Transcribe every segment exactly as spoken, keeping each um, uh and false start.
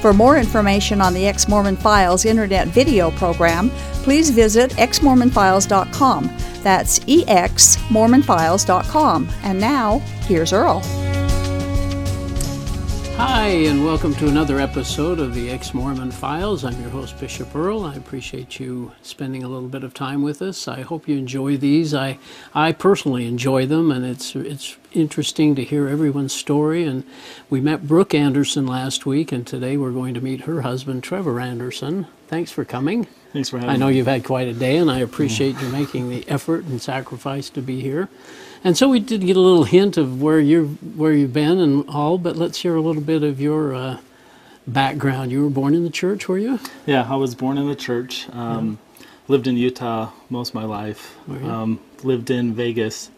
For more information on the Ex-Mormon Files internet video program, please visit ex mormon files dot com. That's ex mormon files dot com. And now, here's Earl. Hi, and welcome to another episode of the Ex-Mormon Files. I'm your host, Bishop Earl. I appreciate you spending a little bit of time with us. I hope you enjoy these. I I personally enjoy them, and it's it's interesting to hear everyone's story. And we met Brooke Anderson last week, and today we're going to meet her husband, Trevor Anderson. Thanks for coming. Thanks for having me. I know you've had quite a day, and I appreciate you making the effort and sacrifice to be here. And so we did get a little hint of where you're, where you've been and all, but let's hear a little bit of your uh, background. You were born in the church, were you? Yeah, I was born in the church. Um, yeah. Lived in Utah most of my life. Um, lived in Vegas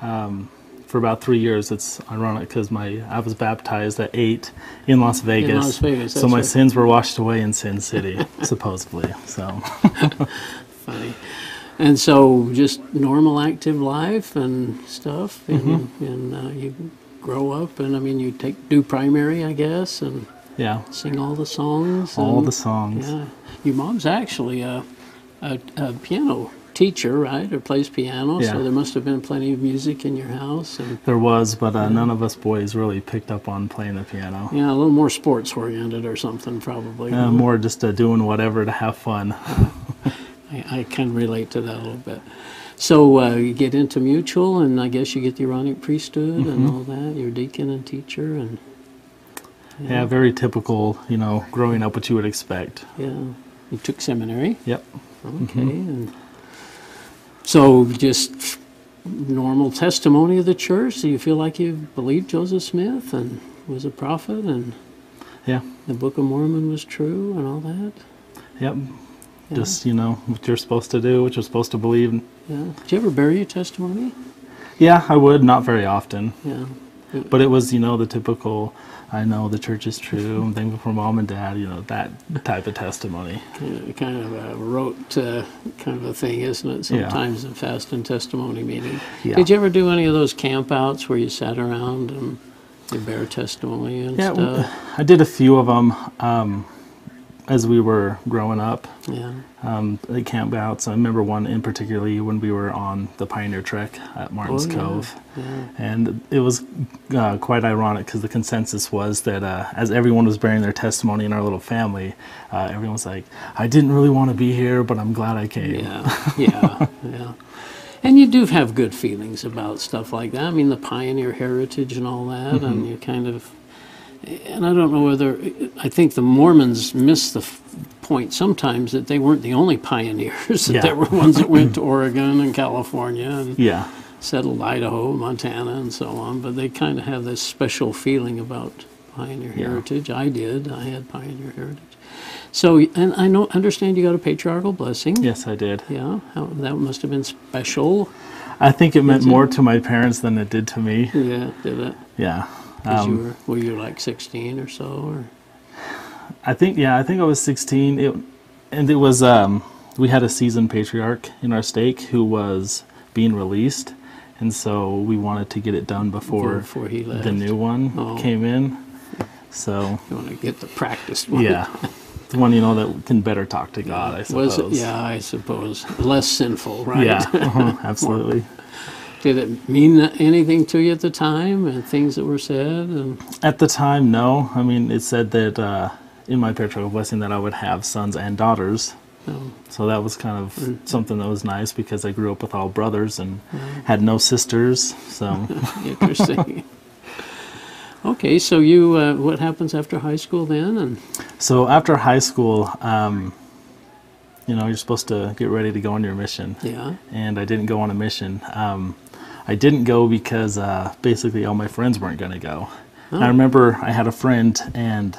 um, for about three years. It's ironic because my I was baptized at eight in Las Vegas. In Las Vegas, so my right. sins were washed away in Sin City, supposedly. So funny. And so, just normal, active life and stuff, and, mm-hmm. and uh, you grow up, and I mean, you take do primary, I guess, and yeah, sing all the songs. All and, the songs. Yeah, your mom's actually a, a, a piano teacher, right? Or plays piano, yeah. So there must have been plenty of music in your house. And, there was, but uh, yeah. none of us boys really picked up on playing the piano. Yeah, a little more sports oriented or something, probably. Yeah, mm-hmm. More just uh, doing whatever to have fun. I, I can relate to that a little bit. So uh, you get into mutual, and I guess you get the Aaronic priesthood mm-hmm. and all that. You're deacon and teacher, and you know. Yeah, very typical. You know, growing up, what you would expect. Yeah, you took seminary. Yep. Okay, mm-hmm. and so just normal testimony of the church. Do you feel like you believed Joseph Smith and was a prophet, and yeah, the Book of Mormon was true, and all that. Yep. Yeah. Just, you know, what you're supposed to do, what you're supposed to believe. Yeah. Did you ever bury your testimony? Yeah, I would. Not very often. Yeah. It, but it was, you know, the typical, I know the church is true, I'm thankful for mom and dad, you know, that type of testimony. Yeah, kind of a rote uh, kind of a thing, isn't it? Sometimes yeah. a fast and testimony meeting. Yeah. Did you ever do any of those campouts where you sat around and you bear testimony and yeah, stuff? I did a few of them. Um, As we were growing up, yeah. um, the campouts. I remember one in particularly when we were on the Pioneer Trek at Martin's oh, yeah. Cove, yeah. and it was uh, quite ironic because the consensus was that uh, as everyone was bearing their testimony in our little family, uh, everyone was like, "I didn't really want to be here, but I'm glad I came." Yeah, yeah, yeah. And you do have good feelings about stuff like that. I mean, the Pioneer heritage and all that, mm-hmm. and you kind of. And I don't know whether, I think the Mormons miss the f- point sometimes that they weren't the only pioneers, that yeah. there were ones that went to Oregon and California and yeah. settled Idaho, Montana, and so on, but they kind of have this special feeling about pioneer yeah. heritage. I did. I had pioneer heritage. So, and I know, understand you got a patriarchal blessing. Yes, I did. Yeah, how, that must have been special. I think it meant Is more it? to my parents than it did to me. Yeah, did it? Yeah. Um, you were, were you like sixteen or so? Or? I think, yeah, I think I was sixteen. It, and it was, um, we had a seasoned patriarch in our stake who was being released. And so we wanted to get it done before, before he left. The new one oh. came in. So you want to get the practiced one. Yeah. The one, you know, that can better talk to God, I suppose. Was it? Yeah, I suppose. Less sinful, right? Yeah, uh-huh, absolutely. Did it mean anything to you at the time and things that were said? And at the time, no. I mean, it said that uh, in my patriarchal blessing that I would have sons and daughters. Oh. So that was kind of mm. something that was nice because I grew up with all brothers and mm. had no sisters. So interesting. Okay, so you, uh, what happens after high school then? And so after high school, um, you know, you're supposed to get ready to go on your mission. Yeah. And I didn't go on a mission. Um, I didn't go because uh, basically all my friends weren't going to go. Oh. I remember I had a friend, and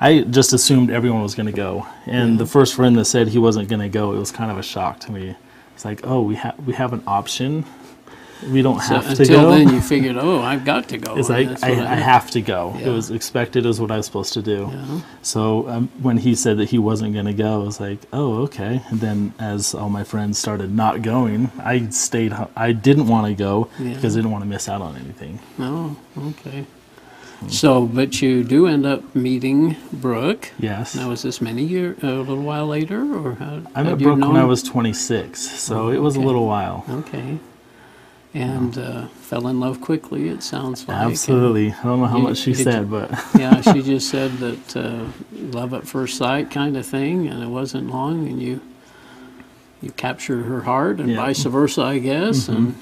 I just assumed everyone was going to go. And yeah. the first friend that said he wasn't going to go, it was kind of a shock to me. It's like, oh, we have we have an option we don't so have to go. Until then, you figured, oh, I've got to go. It's like, I, I, I have to go. Yeah. It was expected, is what I was supposed to do. Yeah. So um, when he said that he wasn't going to go, I was like, oh, okay. And then as all my friends started not going, I stayed. I didn't want to go yeah. because I didn't want to miss out on anything. Oh, okay. Hmm. So, but you do end up meeting Brooke. Yes. Now, was this many year, a little while later, or how? I met Brooke when I was twenty-six, so oh, it was okay. a little while. Okay. And uh, fell in love quickly, it sounds like. Absolutely. And I don't know how you, much she said, you, but... yeah, she just said that uh, love at first sight kind of thing, and it wasn't long, and you you captured her heart, and yeah. vice versa, I guess, mm-hmm. and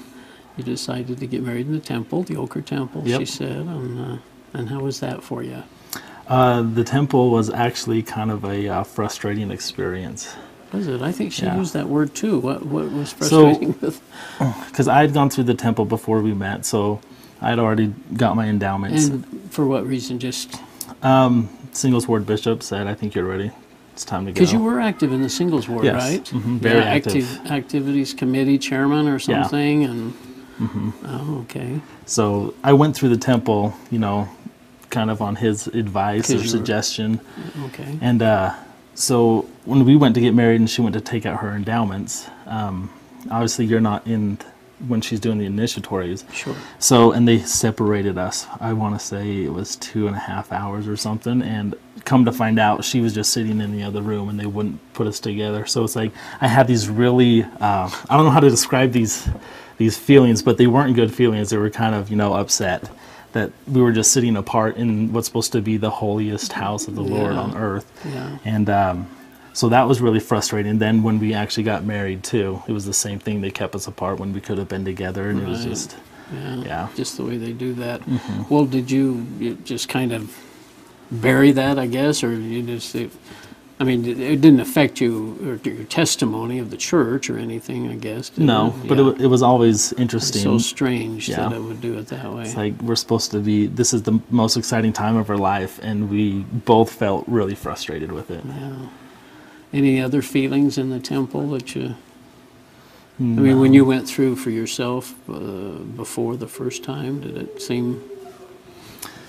you decided to get married in the temple, the Ochre Temple, yep. she said. And, uh, and how was that for you? Uh, the temple was actually kind of a uh, frustrating experience. Was it? I think she yeah. used that word too. What what was frustrating so, with? Because I had gone through the temple before we met, so I had already got my endowments. And for what reason? Just um, singles ward bishop said, "I think you're ready. It's time to go." Because you were active in the singles ward, yes. right? Mm-hmm. Very yeah, active. active. Activities committee chairman or something, yeah. and mm-hmm. oh, okay. So I went through the temple, you know, kind of on his advice or suggestion. Were, okay. And uh, so. When we went to get married and she went to take out her endowments, um, obviously you're not in th- when she's doing the initiatories. Sure. So, and they separated us. I want to say it was two and a half hours or something. And come to find out, she was just sitting in the other room and they wouldn't put us together. So it's like I had these really, uh, I don't know how to describe these these feelings, but they weren't good feelings. They were kind of, you know, upset that we were just sitting apart in what's supposed to be the holiest house of the yeah. Lord on earth. Yeah. And, um, so that was really frustrating. Then when we actually got married, too, it was the same thing. They kept us apart when we could have been together, and right. it was just, yeah. yeah. just the way they do that. Mm-hmm. Well, did you just kind of bury that, I guess, or you just, it, I mean, it didn't affect you or your testimony of the church or anything, I guess, did No, it? but yeah. it, it was always interesting. It's so strange yeah. that it would do it that way. It's like we're supposed to be, this is the most exciting time of our life, and we both felt really frustrated with it. Yeah. Any other feelings in the temple that you, no. I mean, when you went through for yourself uh, before the first time, did it seem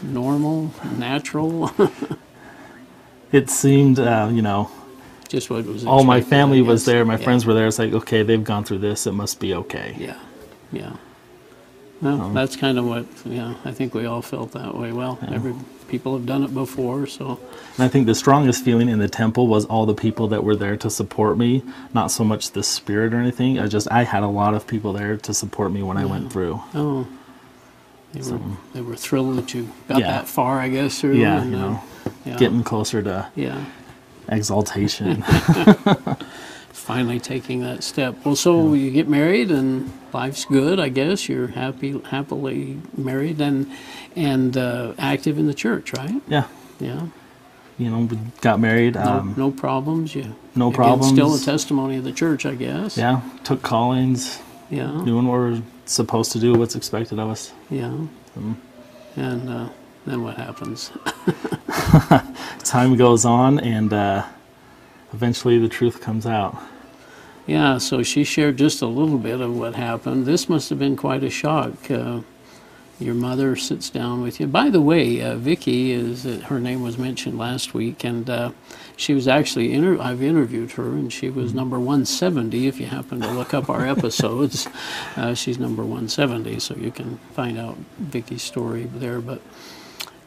normal, natural? It seemed, uh, you know, just what was all my family was there, my yeah. friends were there. It's like, okay, they've gone through this, it must be okay. Yeah, yeah. Well, um, that's kind of what, yeah, I think we all felt that way. Well, yeah. every people have done it before, so. And I think the strongest feeling in the temple was all the people that were there to support me, not so much the spirit or anything. I just, I had a lot of people there to support me when yeah. I went through. Oh, they were, so, they were thrilled that you got yeah. that far, I guess. Through yeah, and, you know, yeah. getting closer to yeah. exaltation. Finally taking that step. Well, so yeah. you get married and life's good, I guess. You're happy, happily married and and uh, active in the church, right? Yeah. Yeah. You know, we got married. No, um, no problems. You, no again, problems. Still a testimony of the church, I guess. Yeah. Took callings. Yeah. Doing what we're supposed to do, what's expected of us. Yeah. Mm. And uh, then what happens? Time goes on and... Uh, eventually the truth comes out. Yeah, so she shared just a little bit of what happened. This must have been quite a shock. Uh, your mother sits down with you. By the way, uh, Vicki, is, uh, her name was mentioned last week, and uh, she was actually, inter- I've interviewed her, and she was number one seventy, if you happen to look up our episodes. Uh, she's number one seventy, so you can find out Vicki's story there. But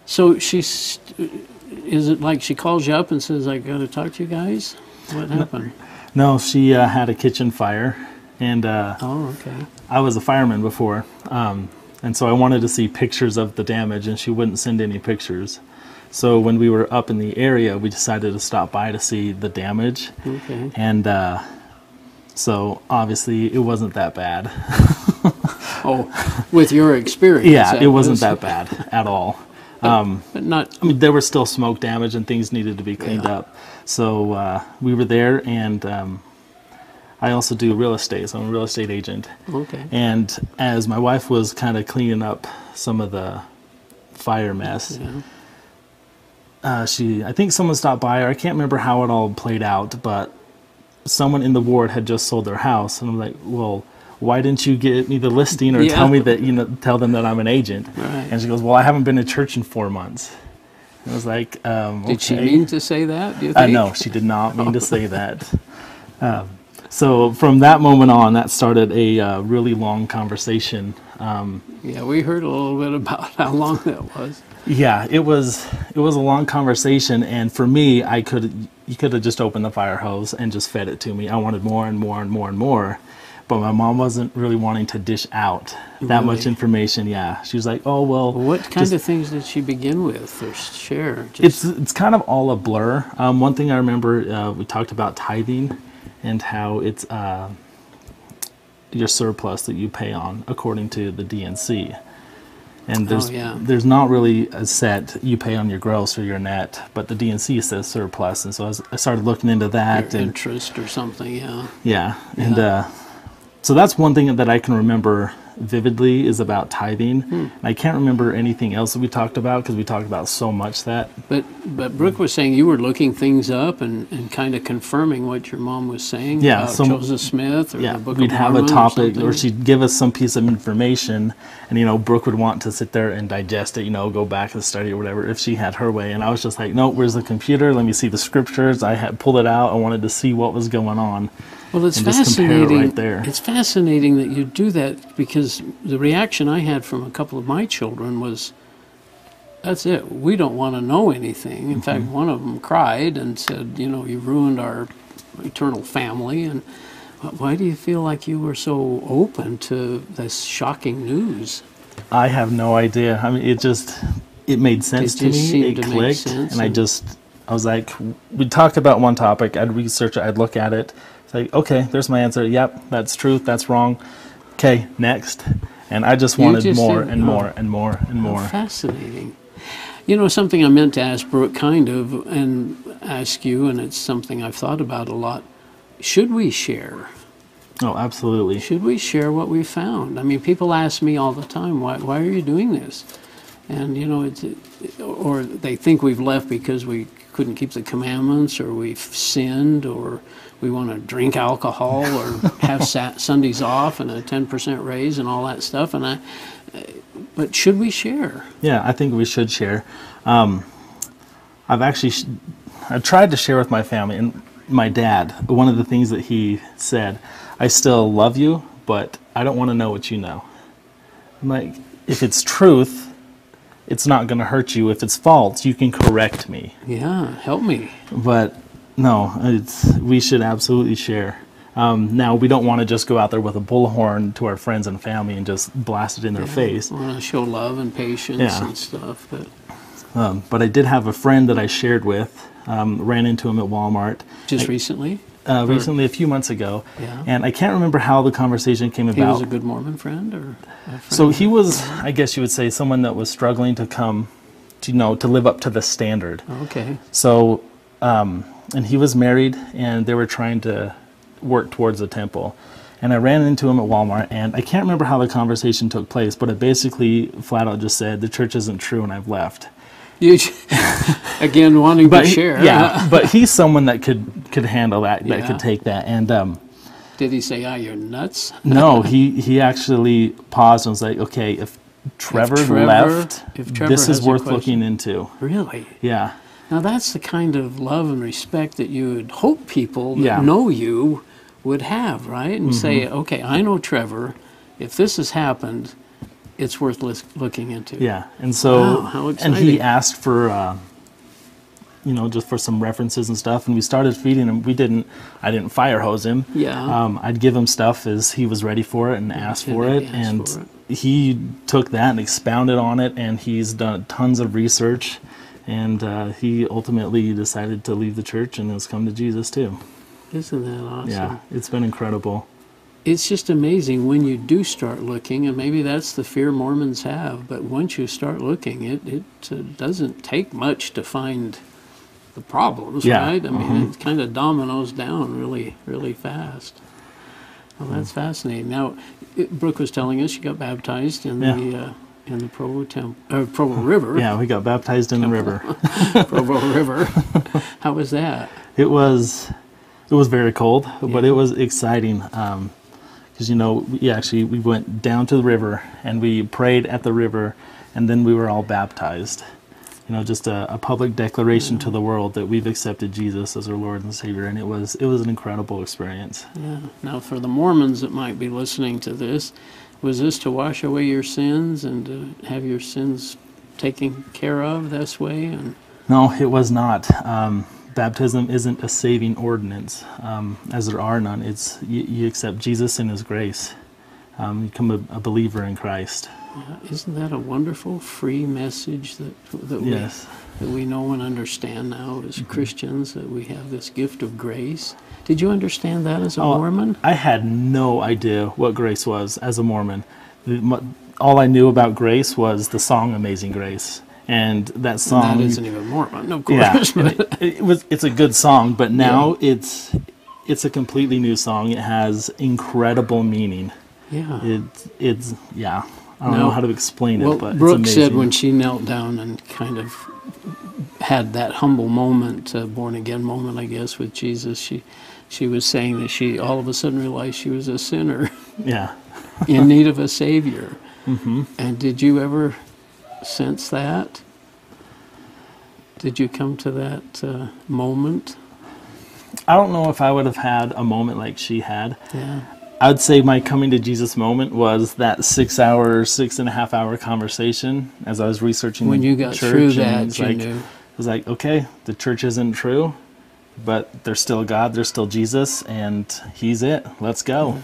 so she's... St- Is it like she calls you up and says, I got to talk to you guys? What happened? No, no she uh, had a kitchen fire. And uh, oh, okay. I was a fireman before. Um, and so I wanted to see pictures of the damage, and she wouldn't send any pictures. So when we were up in the area, we decided to stop by to see the damage. Okay. And uh, so obviously it wasn't that bad. Oh, with your experience. Yeah, it wasn't that bad at all. Um, but not. I mean, there was still smoke damage and things needed to be cleaned yeah. up. So uh, we were there, and um, I also do real estate, so I'm a real estate agent. Okay. And as my wife was kind of cleaning up some of the fire mess, yeah. uh, she, I think someone stopped by, or I can't remember how it all played out, but someone in the ward had just sold their house, and I'm like, well, why didn't you get me the listing or yeah. tell me that, you know, tell them that I'm an agent? Right. And she goes, well, I haven't been to church in four months. And I was like, um, did okay. she mean to say that? Do you think? Uh, no, she did not mean to say that. Um, so from that moment on, that started a uh, really long conversation. Um, yeah, we heard a little bit about how long that was. Yeah, it was it was a long conversation, and for me, I could you could have just opened the fire hose and just fed it to me. I wanted more and more and more and more, but my mom wasn't really wanting to dish out that really? much information. Yeah, she was like, "Oh well." What kind just, of things did she begin with or share? Just... It's it's kind of all a blur. Um, one thing I remember, uh, we talked about tithing, and how it's uh, your surplus that you pay on according to the D N C. And there's oh, yeah. there's not really a set you pay on your gross or your net, but the D N C says surplus, and so I, was, I started looking into that. Your and interest or something, yeah. Yeah, yeah. and uh, so that's one thing that I can remember vividly is about tithing. Hmm. I can't remember anything else that we talked about because we talked about so much that. But but Brooke was saying you were looking things up and, and kind of confirming what your mom was saying yeah, about some, Joseph Smith or yeah, the Book of Mormon. We'd have a topic, or, or she'd give us some piece of information, and you know Brooke would want to sit there and digest it, you know, go back and study or whatever if she had her way. And I was just like, no, where's the computer? Let me see the scriptures. I had pulled it out. I wanted to see what was going on. Well, it's fascinating. It right there. It's fascinating that you do that because the reaction I had from a couple of my children was, "That's it. We don't want to know anything." In mm-hmm. fact, one of them cried and said, "You know, you ruined our eternal family." And why do you feel like you were so open to this shocking news? I have no idea. I mean, it just it made sense it to me. It to clicked, and, and I just I was like, we talked about one topic. I'd research it. I'd look at it. Like, okay, there's my answer. Yep, that's truth. That's wrong. Okay, next. And I just wanted just more, said, and oh, more and more and more and more. Fascinating. You know, something I meant to ask Brooke kind of and ask you, and it's something I've thought about a lot. Should we share? Oh, absolutely. Should we share what we found? I mean, people ask me all the time, why, why are you doing this? And, you know, it's, or they think we've left because we couldn't keep the commandments or we've sinned or we want to drink alcohol or have sat Sundays off and a ten percent raise and all that stuff. And I, but should we share? Yeah, I think we should share. Um, I've actually, sh I tried to share with my family and my dad. One of the things that he said, I still love you, but I don't want to know what you know. I'm like, if it's truth, it's not going to hurt you. If it's false, you can correct me. Yeah, help me. But no, it's, we should absolutely share. Um, now, we don't want to just go out there with a bullhorn to our friends and family and just blast it in yeah, their face. We want to show love and patience yeah. and stuff. But um, but I did have a friend that I shared with, um, ran into him at Walmart. Just I, recently? Uh, recently, a few months ago, yeah. and I can't remember how the conversation came about. He was a good Mormon friend, or a friend so he was. I guess you would say someone that was struggling to come, to, you know, to live up to the standard. Okay. So, um, and he was married, and they were trying to work towards the temple. And I ran into him at Walmart, and I can't remember how the conversation took place, but it basically flat out just said, "The church isn't true," and I've left. You again wanting but to share. He, yeah, but he's someone that could could handle that, that yeah. could take that. And um, did he say, "Ah, you're nuts"? No, he he actually paused and was like, "Okay, if Trevor, if Trevor left, if Trevor this is worth looking into." Really? Yeah. Now that's the kind of love and respect that you would hope people that yeah. know you would have, right? And mm-hmm. say, "Okay, I know Trevor. If this has happened, it's worth looking into." Yeah, and so, wow, how exciting. And he asked for, uh, you know, just for some references and stuff, and we started feeding him. We didn't, I didn't fire hose him. Yeah. Um, I'd give him stuff as he was ready for it and asked for it, and for it. He took that and expounded on it, and he's done tons of research, and uh, he ultimately decided to leave the church and has come to Jesus too. Isn't that awesome? Yeah, it's been incredible. It's just amazing when you do start looking, and maybe that's the fear Mormons have, but once you start looking, it, it uh, doesn't take much to find the problems, yeah. right? I mean, mm-hmm. it kind of dominoes down really, really fast. Well, that's mm-hmm. fascinating. Now, it, Brooke was telling us you got baptized in yeah. the... Uh, in the Provo Temple, uh, Provo River. Yeah, we got baptized in temple. the river. Provo River. How was that? It was, it was very cold, yeah. but it was exciting. Um, because, you know, we actually we went down to the river and we prayed at the river, and then we were all baptized. You know, just a, a public declaration to the world that we've accepted Jesus as our Lord and Savior, and it was it was an incredible experience. Yeah. Now, for the Mormons that might be listening to this, was this to wash away your sins and to have your sins taken care of this way? And no, it was not. Um, baptism isn't a saving ordinance, um, as there are none. It's you, you accept Jesus and His grace. Um, you become a, a believer in Christ. Yeah, isn't that a wonderful free message that that we, yes. that we know and understand now as mm-hmm. Christians, that we have this gift of grace? Did you understand that as a oh, Mormon? I had no idea what grace was as a Mormon. All I knew about grace was the song "Amazing Grace," and that song and that isn't even Mormon, of course. Yeah, it, it was. It's a good song, but now yeah. it's it's a completely new song. It has incredible meaning. Yeah, it, it's yeah. I don't now, know how to explain well, it, but Brooke it's said when she knelt down and kind of had that humble moment, uh, born again moment, I guess, with Jesus, she she was saying that she all of a sudden realized she was a sinner, yeah, in need of a Savior. Mm-hmm. And did you ever sense that? Did you come to that uh, moment? I don't know if I would have had a moment like she had. Yeah. I'd say my coming to Jesus moment was that six hour, six and a half hour conversation as I was researching when you got church through that, it was, you like, knew. It was like, okay, the church isn't true, but there's still God, there's still Jesus, and He's it. Let's go. Yeah.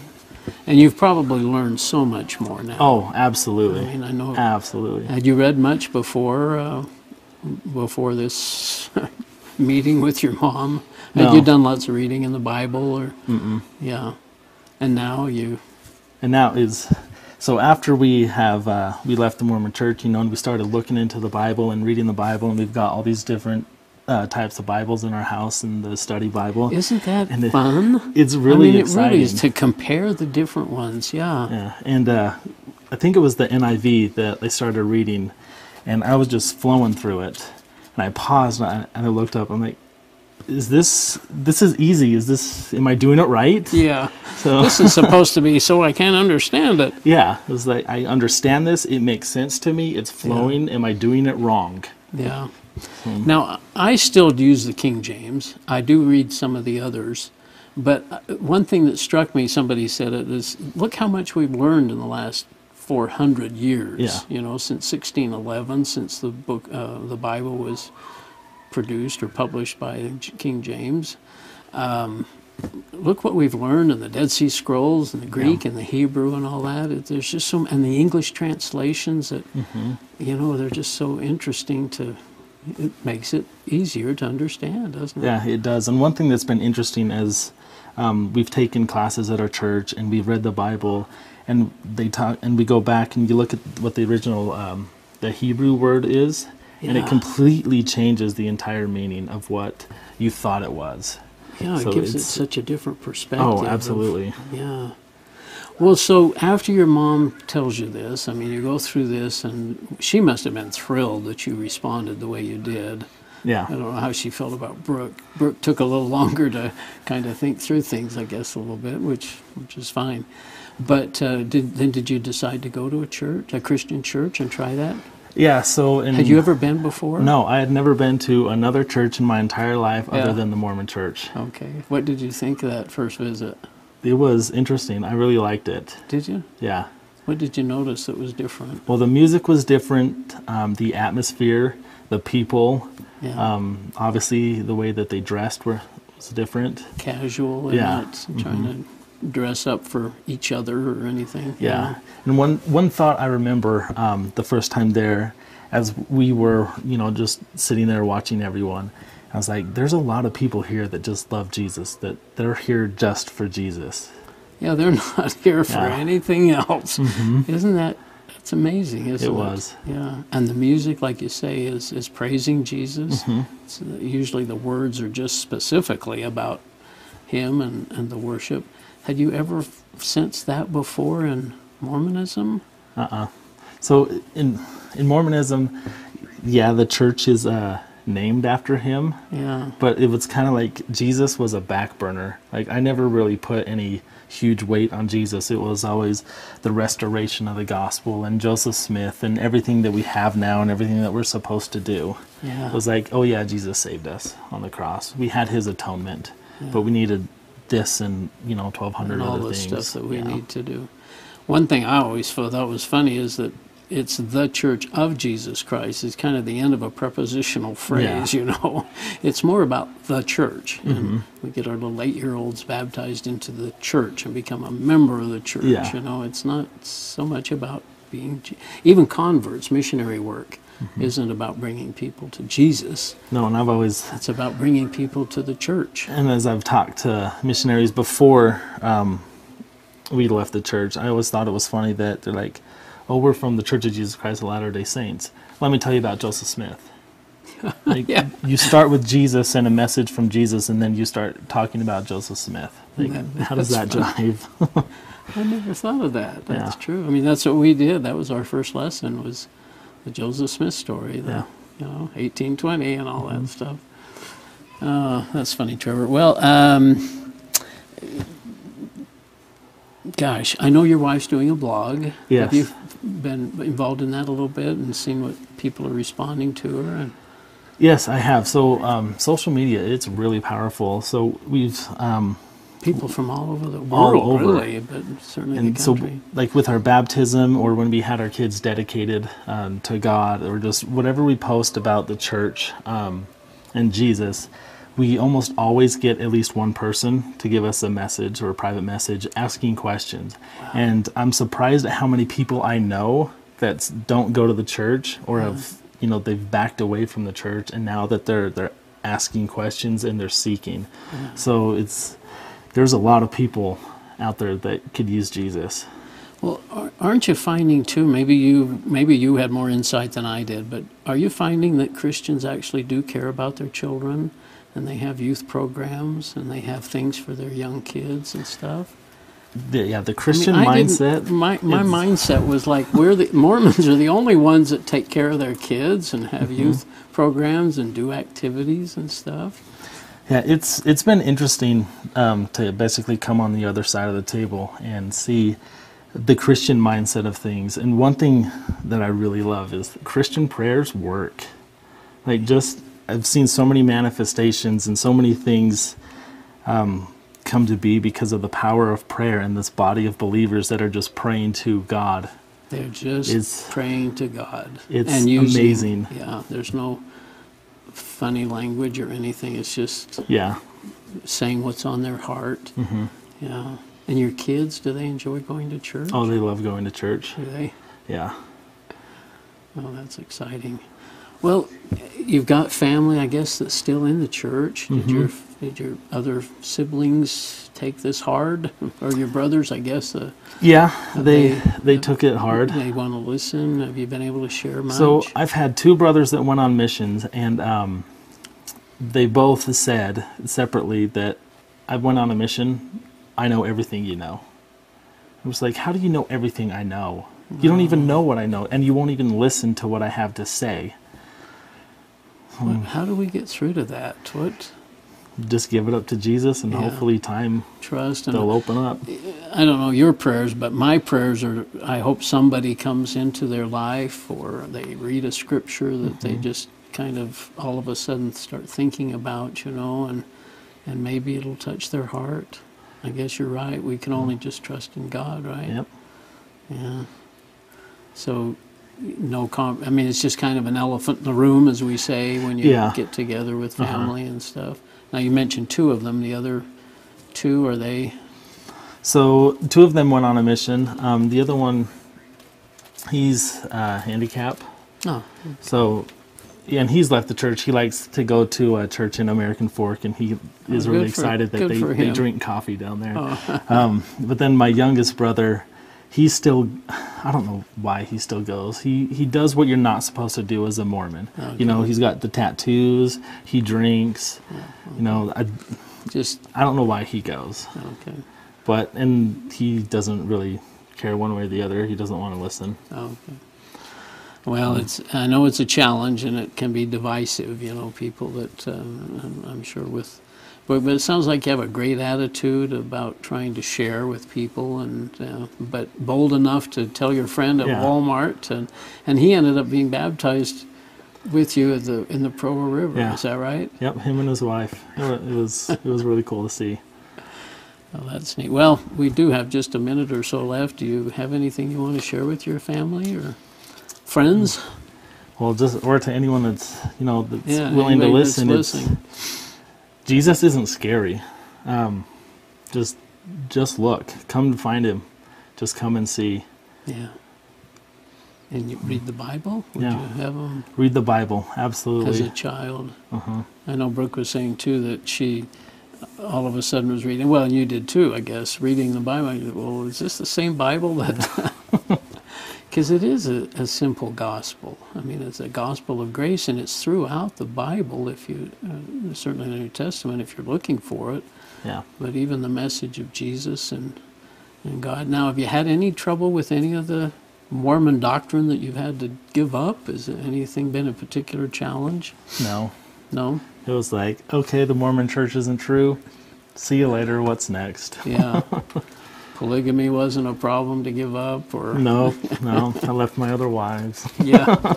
And you've probably learned so much more now. Oh, absolutely. I mean, I know. Absolutely. Had you read much before, uh, before this meeting with your mom? No. Had you done lots of reading in the Bible or? Mm-mm. Yeah. And now you, and now is, so after we have uh, we left the Mormon Church, you know, and we started looking into the Bible and reading the Bible, and we've got all these different uh, types of Bibles in our house and the study Bible. Isn't that and it, fun? It's really I mean, exciting. It really is to compare the different ones. Yeah. Yeah, and uh, I think it was the N I V that they started reading, and I was just flowing through it, and I paused and I, and I looked up. I'm like, is this this is easy is this am I doing it right? Yeah. So this is supposed to be so I can't understand it. Yeah, it was like, I understand this, it makes sense to me, it's flowing. Yeah. Am I doing it wrong? Yeah. So. Now I still use the King James. I do read some of the others, but one thing that struck me, somebody said it, is look how much we've learned in the last four hundred years. Yeah. You know, since sixteen eleven, since the book uh, the Bible was produced or published by King James. Um, look what we've learned in the Dead Sea Scrolls and the Greek. Yeah. And the Hebrew and all that. It, there's just so, and the English translations that, mm-hmm. you know, they're just so interesting to, it makes it easier to understand, doesn't it? Yeah, it does. And one thing that's been interesting is um, we've taken classes at our church and we've read the Bible, and they talk, and we go back and you look at what the original, um, the Hebrew word is. Yeah. And it completely changes the entire meaning of what you thought it was. Yeah, so it gives it such a different perspective. Oh, absolutely. Of, yeah. Well, so after your mom tells you this, I mean, you go through this, and she must have been thrilled that you responded the way you did. Yeah. I don't know how she felt about Brooke. Brooke took a little longer to kind of think through things, I guess, a little bit, which which is fine. But uh, did, then did you decide to go to a church, a Christian church, and try that? Yeah, so... In, had you ever been before? No, I had never been to another church in my entire life. Yeah. Other than the Mormon Church. Okay. What did you think of that first visit? It was interesting. I really liked it. Did you? Yeah. What did you notice that was different? Well, the music was different, um, the atmosphere, the people, yeah. um, obviously the way that they dressed were, was different. Casual and yeah. not trying mm-hmm. to... dress up for each other or anything. Yeah, you know? And one one thought I remember um, the first time there, as we were, you know, just sitting there watching everyone, I was like, "There's a lot of people here that just love Jesus. That they're here just for Jesus." Yeah, they're not here for yeah. anything else. Mm-hmm. Isn't that? That's amazing, isn't it? It was. Yeah, and the music, like you say, is is praising Jesus. Mm-hmm. So usually the words are just specifically about Him and and the worship. Had you ever sensed that before in Mormonism? Uh-uh. So in in Mormonism, yeah, the church is uh, named after him. Yeah. But it was kind of like Jesus was a back burner. Like, I never really put any huge weight on Jesus. It was always the restoration of the gospel and Joseph Smith and everything that we have now and everything that we're supposed to do. Yeah. It was like, oh yeah, Jesus saved us on the cross. We had his atonement, yeah. but we needed this and, you know, twelve hundred and all other the things. Stuff that we yeah. need to do. One thing I always thought that was funny is that it's the Church of Jesus Christ. It's kind of the end of a prepositional phrase, yeah. you know. It's more about the church. Mm-hmm. And we get our little eight-year-olds baptized into the church and become a member of the church, yeah. you know. It's not so much about being... Even converts, missionary work, mm-hmm. isn't about bringing people to Jesus. No, and I've always... It's about bringing people to the church. And as I've talked to missionaries before um, we left the church, I always thought it was funny that they're like, oh, we're from the Church of Jesus Christ of Latter-day Saints. Let me tell you about Joseph Smith. Like, yeah. You start with Jesus and a message from Jesus, and then you start talking about Joseph Smith. Like, that, how does that funny. Jive? I never thought of that. That's yeah. true. I mean, that's what we did. That was our first lesson, was the Joseph Smith story, the, yeah. you know, eighteen twenty and all mm-hmm. that stuff. Uh, that's funny, Trevor. Well, um, gosh, I know your wife's doing a blog. Yes. Have you been involved in that a little bit and seen what people are responding to her? And yes, I have. So um, social media, it's really powerful. So we've um, people from all over the world, all over. Really, but certainly and the country. So, like with our baptism or when we had our kids dedicated um, to God, or just whatever we post about the church um, and Jesus, we almost always get at least one person to give us a message or a private message asking questions. Wow. And I'm surprised at how many people I know that don't go to the church or yeah. have, you know, they've backed away from the church, and now that they're they're asking questions and they're seeking. Yeah. So it's there's a lot of people out there that could use Jesus. Well, aren't you finding too, maybe you maybe you had more insight than I did, but are you finding that Christians actually do care about their children? And they have youth programs, and they have things for their young kids and stuff. The, yeah, the Christian I mean, mindset. My my mindset was like, we're the Mormons are the only ones that take care of their kids and have mm-hmm. youth programs and do activities and stuff. Yeah, it's it's been interesting um, to basically come on the other side of the table and see the Christian mindset of things. And one thing that I really love is Christian prayers work. Like just. I've seen so many manifestations and so many things um, come to be because of the power of prayer and this body of believers that are just praying to God. They're just it's, praying to God. It's and usually, amazing. Yeah, there's no funny language or anything. It's just yeah. saying what's on their heart. Mm-hmm. Yeah. And your kids, do they enjoy going to church? Oh, they love going to church. Do they? Yeah. Well, that's exciting. Well, you've got family, I guess, that's still in the church. Did, mm-hmm. your, did your other siblings take this hard? Or your brothers, I guess? Uh, yeah, they they, they have, took it hard. They want to listen. Have you been able to share much? So I've had two brothers that went on missions, and um, they both said separately that I went on a mission, I know everything you know. I was like, how do you know everything I know? You don't even know what I know, and you won't even listen to what I have to say. What, how do we get through to that? What? Just give it up to Jesus, and yeah. hopefully, time trust and they'll open up. I don't know your prayers, but my prayers are. I hope somebody comes into their life, or they read a scripture that mm-hmm. they just kind of all of a sudden start thinking about, you know, and and maybe it'll touch their heart. I guess you're right. We can only just trust in God, right? Yep. Yeah. So. No, com- I mean, it's just kind of an elephant in the room, as we say, when you yeah. get together with family uh-huh. and stuff. Now, you mentioned two of them. The other two, are they? So, two of them went on a mission. Um, the other one, he's uh, handicapped. Oh. Okay. So, yeah, and he's left the church. He likes to go to a church in American Fork, and he is oh, really excited for, that they, they drink coffee down there. Oh. um, but then my youngest brother... He's still, I don't know why he still goes. He he does what you're not supposed to do as a Mormon. Okay. You know, he's got the tattoos, he drinks, yeah, okay. you know, I, just I don't know why he goes. Okay. But, and he doesn't really care one way or the other. He doesn't want to listen. Okay. Well, it's, I know it's a challenge, and it can be divisive, you know, people that uh, I'm, I'm sure with, but, but it sounds like you have a great attitude about trying to share with people, and uh, but bold enough to tell your friend at yeah. Walmart, and, and he ended up being baptized with you at the, in the Provo River, yeah. is that right? Yep, him and his wife. It was, it was really cool to see. Well, that's neat. Well, we do have just a minute or so left. Do you have anything you want to share with your family or friends? Well, just, or to anyone that's, you know, that's yeah, willing to listen, that's listening. It's, Jesus isn't scary. Um, just, just look. Come to find him. Just come and see. Yeah. And you read the Bible? Would yeah. you have them? Read the Bible, absolutely. As a child. Uh-huh. I know Brooke was saying, too, that she all of a sudden was reading, well, and you did too, I guess, reading the Bible. I said, well, is this the same Bible that... Because it is a, a simple gospel. I mean, it's a gospel of grace, and it's throughout the Bible, if you, uh, certainly in the New Testament, if you're looking for it. Yeah. But even the message of Jesus and, and God. Now, have you had any trouble with any of the Mormon doctrine that you've had to give up? Has anything been a particular challenge? No. No? It was like, okay, the Mormon church isn't true. See you later. What's next? Yeah. Polygamy wasn't a problem to give up? Or No, no. I left my other wives. Yeah.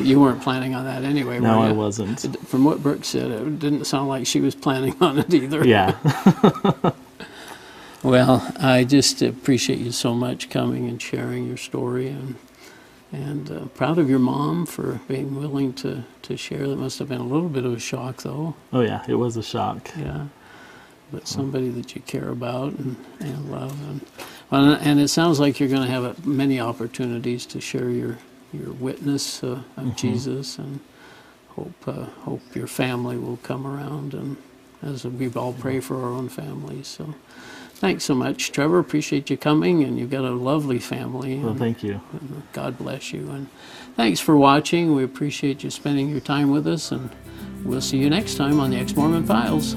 You weren't planning on that anyway, no, were you? No, I wasn't. From what Brooke said, it didn't sound like she was planning on it either. Yeah. Well, I just appreciate you so much coming and sharing your story, and and uh, proud of your mom for being willing to, to share. That must have been a little bit of a shock, though. Oh, yeah, it was a shock. Yeah, but somebody that you care about and, and love. And, and it sounds like you're going to have many opportunities to share your, your witness uh, of mm-hmm. Jesus, and hope, uh, hope your family will come around, and as we all pray for our own families. So. Thanks so much, Trevor. Appreciate you coming, and you've got a lovely family. Well, thank you. God bless you, and thanks for watching. We appreciate you spending your time with us, and we'll see you next time on the Ex-Mormon Files.